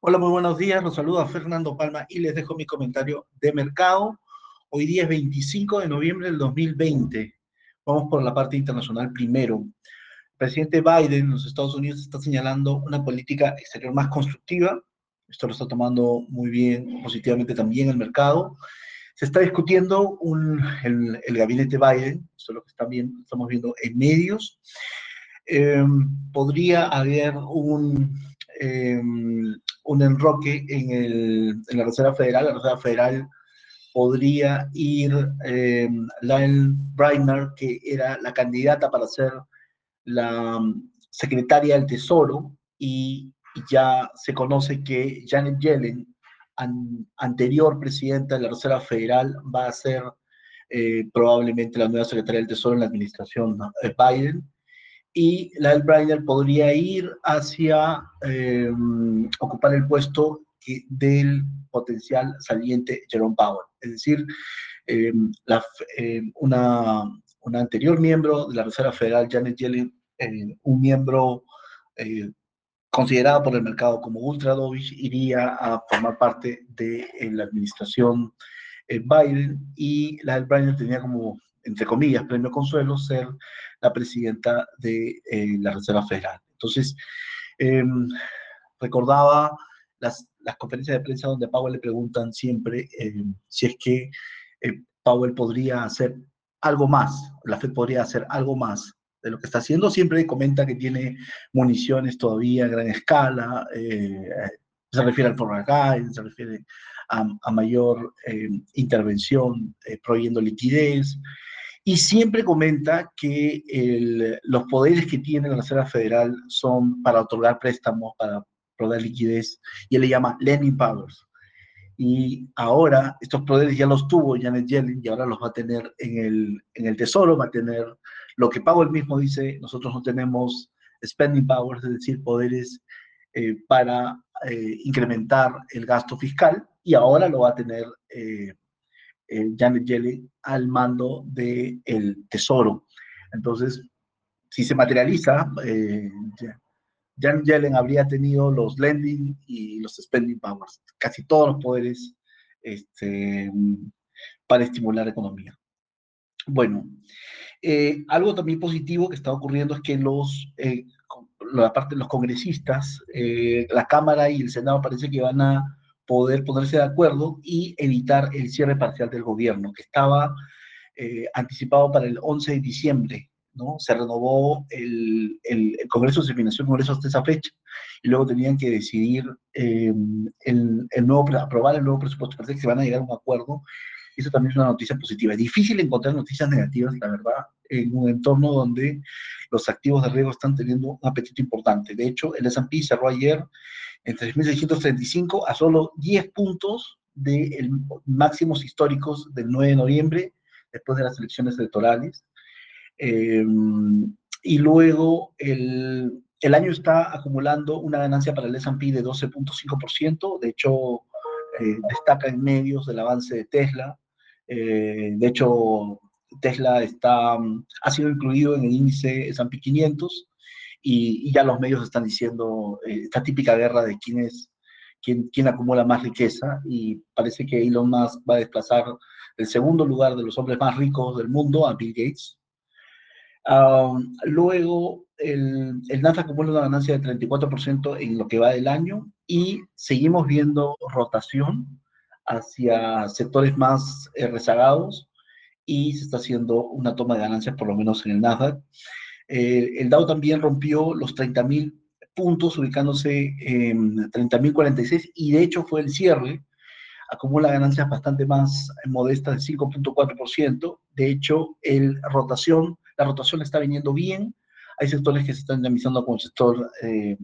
Hola, muy buenos días. Los saluda Fernando Palma y les dejo mi comentario de mercado. Hoy día es 25 de noviembre del 2020. Vamos por la parte internacional primero. El presidente Biden en los Estados Unidos está señalando una política exterior más constructiva. Esto lo está tomando muy bien, positivamente también el mercado. Se está discutiendo el gabinete Biden, eso es lo que estamos viendo en medios. Podría haber un enroque en la Reserva Federal. La Reserva Federal podría ir Lyle Breitner, que era la candidata para ser la secretaria del Tesoro, y ya se conoce que Janet Yellen, anterior presidenta de la Reserva Federal, va a ser probablemente la nueva secretaria del Tesoro en la administración Biden, y Lael Brainard podría ir hacia ocupar el puesto del potencial saliente Jerome Powell, es decir, una anterior miembro de la Reserva Federal, Janet Yellen, un miembro considerada por el mercado como ultra dovish, iría a formar parte de la administración Biden, y Lael Brainard tenía como, entre comillas, premio consuelo, ser la presidenta de la Reserva Federal. Entonces, recordaba las conferencias de prensa donde a Powell le preguntan siempre si es que Powell podría hacer algo más, la Fed podría hacer algo más de lo que está haciendo. Siempre comenta que tiene municiones todavía a gran escala, se refiere al forward guidance, se refiere a mayor intervención, prohibiendo liquidez, y siempre comenta que los poderes que tiene la Reserva Federal son para otorgar préstamos, para proveer liquidez, y él le llama lending powers. Y ahora estos poderes ya los tuvo Janet Yellen y ahora los va a tener en el Tesoro, va a tener lo que Powell mismo dice: nosotros no tenemos spending powers, es decir, poderes para incrementar el gasto fiscal, y ahora lo va a tener Janet Yellen al mando del Tesoro. Entonces, si se materializa, Janet Yellen habría tenido los lending y los spending powers, casi todos los poderes para estimular la economía. Bueno, algo también positivo que está ocurriendo es que la parte de los congresistas, la Cámara y el Senado parece que van a poder ponerse de acuerdo y evitar el cierre parcial del gobierno, que estaba anticipado para el 11 de diciembre, ¿no? Se renovó el Congreso, se financió el Congreso hasta esa fecha, y luego tenían que decidir, aprobar el nuevo presupuesto. Parece que se van a llegar a un acuerdo. Eso también es una noticia positiva. Es difícil encontrar noticias negativas, la verdad, en un entorno donde los activos de riesgo están teniendo un apetito importante. De hecho, el S&P cerró ayer en 3.635 a solo 10 puntos de máximos históricos del 9 de noviembre, después de las elecciones electorales. Y luego el año está acumulando una ganancia para el S&P de 12.5%. De hecho, destaca en medios del avance de Tesla. De hecho, Tesla ha sido incluido en el índice S&P 500 y ya los medios están diciendo esta típica guerra de quién acumula más riqueza, y parece que Elon Musk va a desplazar el segundo lugar de los hombres más ricos del mundo a Bill Gates. Luego, el Nasdaq acumula una ganancia de 34% en lo que va del año, y seguimos viendo rotación hacia sectores más rezagados, y se está haciendo una toma de ganancias, por lo menos en el Nasdaq. El Dow también rompió los 30.000 puntos, ubicándose en 30.046, y de hecho fue el cierre. Acumula ganancias bastante más modestas de 5.4%. De hecho, la rotación está viniendo bien. Hay sectores que se están dinamizando como el sector de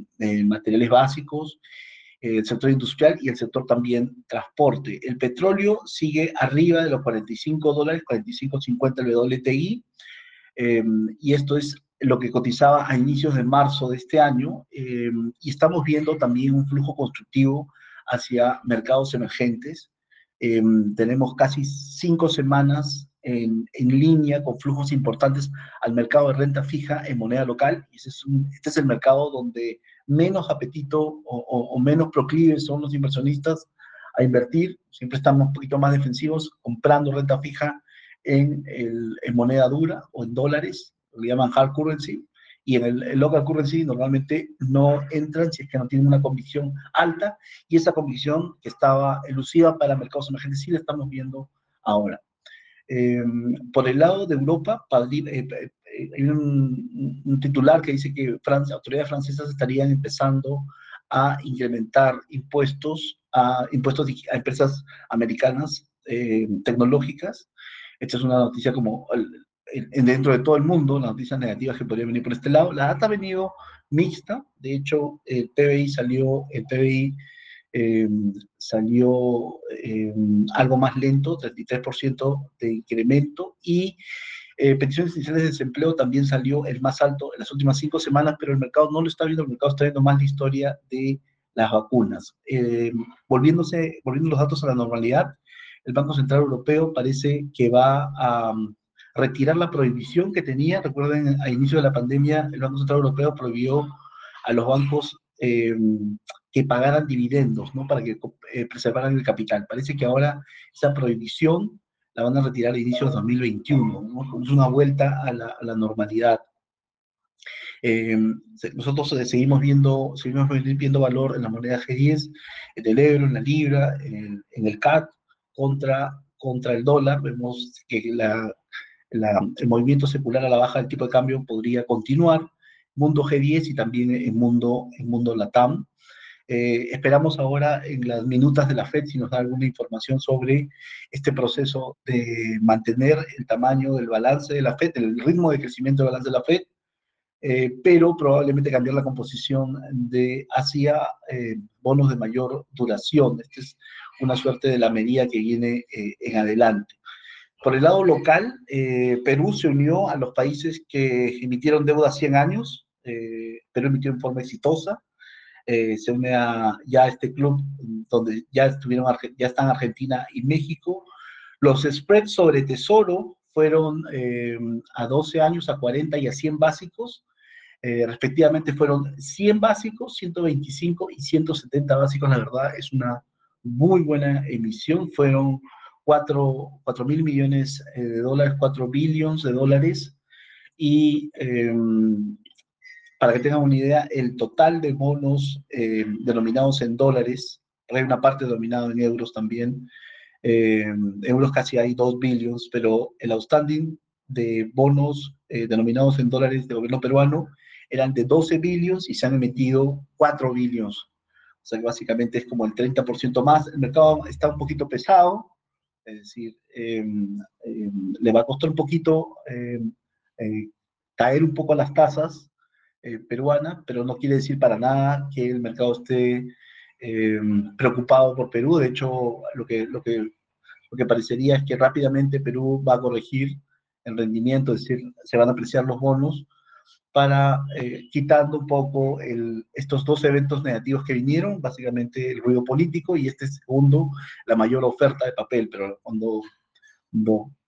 materiales básicos, el sector industrial y el sector también transporte. El petróleo sigue arriba de los $45, 45.50 el WTI, y esto es lo que cotizaba a inicios de marzo de este año, y estamos viendo también un flujo constructivo hacia mercados emergentes. Tenemos casi 5 semanas en línea con flujos importantes al mercado de renta fija en moneda local. Y este es el mercado donde menos apetito o menos proclives son los inversionistas a invertir. Siempre estamos un poquito más defensivos comprando renta fija en moneda dura o en dólares, lo llaman hard currency, y en el local currency normalmente no entran si es que no tienen una convicción alta, y esa convicción que estaba elusiva para mercados emergentes sí la estamos viendo ahora. Por el lado de Europa, hay un titular que dice que autoridades francesas estarían empezando a incrementar impuestos a empresas americanas tecnológicas. Esta es una noticia como dentro de todo el mundo, las noticias negativas que podrían venir por este lado. La data ha venido mixta, de hecho el PBI salió algo más lento, 33% de incremento, y peticiones iniciales de desempleo también salió el más alto en las últimas 5 semanas, pero el mercado no lo está viendo, el mercado está viendo más la historia de las vacunas. Volviendo los datos a la normalidad, el Banco Central Europeo parece que va a retirar la prohibición que tenía. Recuerden, a inicio de la pandemia, el Banco Central Europeo prohibió a los bancos que pagaran dividendos, ¿no?, para que preservaran el capital. Parece que ahora esa prohibición la van a retirar a inicios de 2021, ¿no? Es una vuelta a la normalidad. Nosotros seguimos viendo valor en la moneda G10, en el euro, en la libra, en el CAD, contra el dólar. Vemos que el movimiento secular a la baja del tipo de cambio podría continuar, mundo G10 y también el mundo Latam. Esperamos ahora en las minutas de la FED si nos da alguna información sobre este proceso de mantener el tamaño del balance de la FED, el ritmo de crecimiento del balance de la FED, pero probablemente cambiar la composición hacia bonos de mayor duración. Esta es una suerte de la medida que viene en adelante. Por el lado local, Perú se unió a los países que emitieron deuda a 100 años. Perú emitió en forma exitosa. Se une ya a este club donde ya están Argentina y México. Los spreads sobre tesoro fueron a 12 años, a 40 y a 100 básicos. Respectivamente fueron 100 básicos, 125 y 170 básicos. La verdad es una muy buena emisión. Fueron 4.000 millones de dólares, 4 billones de dólares, y para que tengan una idea, el total de bonos denominados en dólares, hay una parte denominada en euros también, euros casi hay 2 billones, pero el outstanding de bonos denominados en dólares del gobierno peruano eran de 12 billones y se han emitido 4 billones. O sea que básicamente es como el 30% más. El mercado está un poquito pesado, es decir, le va a costar un poquito caer un poco a las tasas peruanas, pero no quiere decir para nada que el mercado esté preocupado por Perú. De hecho, lo que parecería es que rápidamente Perú va a corregir el rendimiento, es decir, se van a apreciar los bonos para quitando un poco estos dos eventos negativos que vinieron, básicamente el ruido político y este segundo, la mayor oferta de papel, pero cuando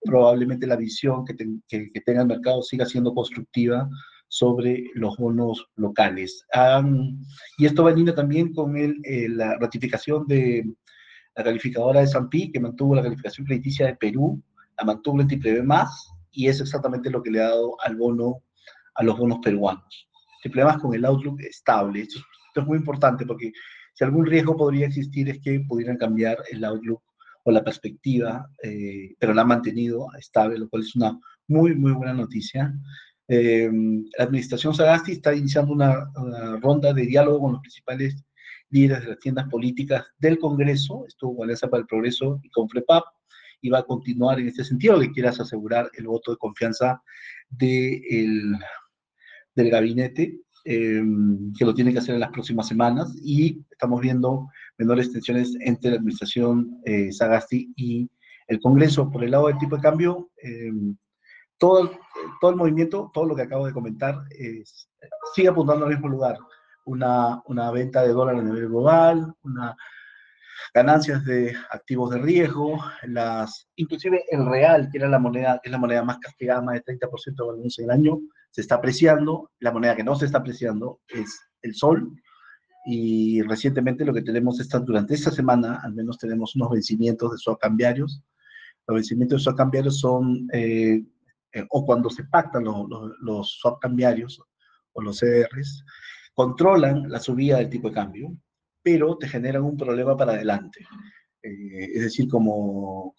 probablemente la visión que tenga el mercado siga siendo constructiva sobre los bonos locales. Y esto va en línea también con la ratificación de la calificadora de S&P, que mantuvo la calificación crediticia de Perú, la mantuvo en BBB+, y es exactamente lo que le ha dado a los bonos peruanos. El problema es con el outlook estable. Esto es muy importante porque si algún riesgo podría existir es que pudieran cambiar el outlook o la perspectiva, pero la han mantenido estable, lo cual es una muy, muy buena noticia. La administración Sagasti está iniciando una ronda de diálogo con los principales líderes de las tiendas políticas del Congreso, estuvo con Alianza para el Progreso y con Frepap, y va a continuar en este sentido, que quieras asegurar el voto de confianza del gabinete, que lo tiene que hacer en las próximas semanas, y estamos viendo menores tensiones entre la administración Sagasti y el Congreso. Por el lado del tipo de cambio, todo el movimiento, todo lo que acabo de comentar, sigue apuntando al mismo lugar. Una venta de dólar a nivel global, una ganancias de activos de riesgo, inclusive el real, que era la moneda, es la moneda más castigada, más de 30% de valoración del año, se está apreciando. La moneda que no se está apreciando es el sol, y recientemente lo que tenemos es, durante esta semana, al menos tenemos unos vencimientos de swap cambiarios. Los vencimientos de swap cambiarios son, o cuando se pactan los swap cambiarios, o los CDRs, controlan la subida del tipo de cambio, pero te generan un problema para adelante. Es decir, como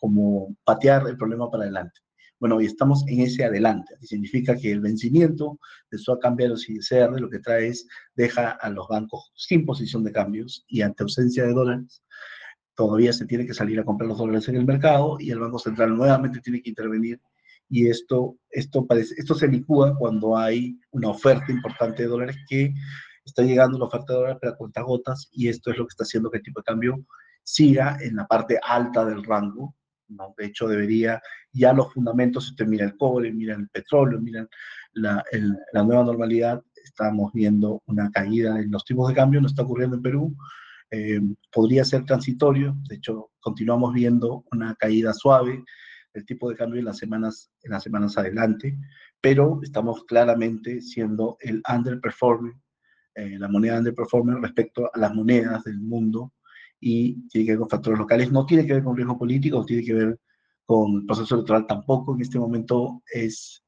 patear el problema para adelante. Bueno, y estamos en ese adelante. Significa que el vencimiento de swap cambiario y CDR lo que trae es, deja a los bancos sin posición de cambios, y ante ausencia de dólares, todavía se tiene que salir a comprar los dólares en el mercado, y el Banco Central nuevamente tiene que intervenir. Y esto se licúa cuando hay una oferta importante de dólares, que está llegando la oferta de dólares para cuentagotas, y esto es lo que está haciendo que el tipo de cambio siga en la parte alta del rango, ¿no? De hecho, debería, ya los fundamentos, usted mira el cobre, mira el petróleo, mira la nueva normalidad, estamos viendo una caída en los tipos de cambio, no está ocurriendo en Perú, podría ser transitorio, de hecho, continuamos viendo una caída suave, el tipo de cambio en las semanas adelante, pero estamos claramente siendo el underperforming, la moneda underperforming respecto a las monedas del mundo, y tiene que ver con factores locales, no tiene que ver con riesgo político, no tiene que ver con el proceso electoral tampoco. En este momento es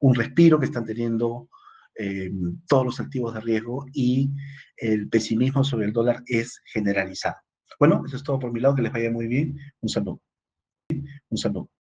un respiro que están teniendo todos los activos de riesgo, y el pesimismo sobre el dólar es generalizado. Bueno, eso es todo por mi lado, que les vaya muy bien, un saludo.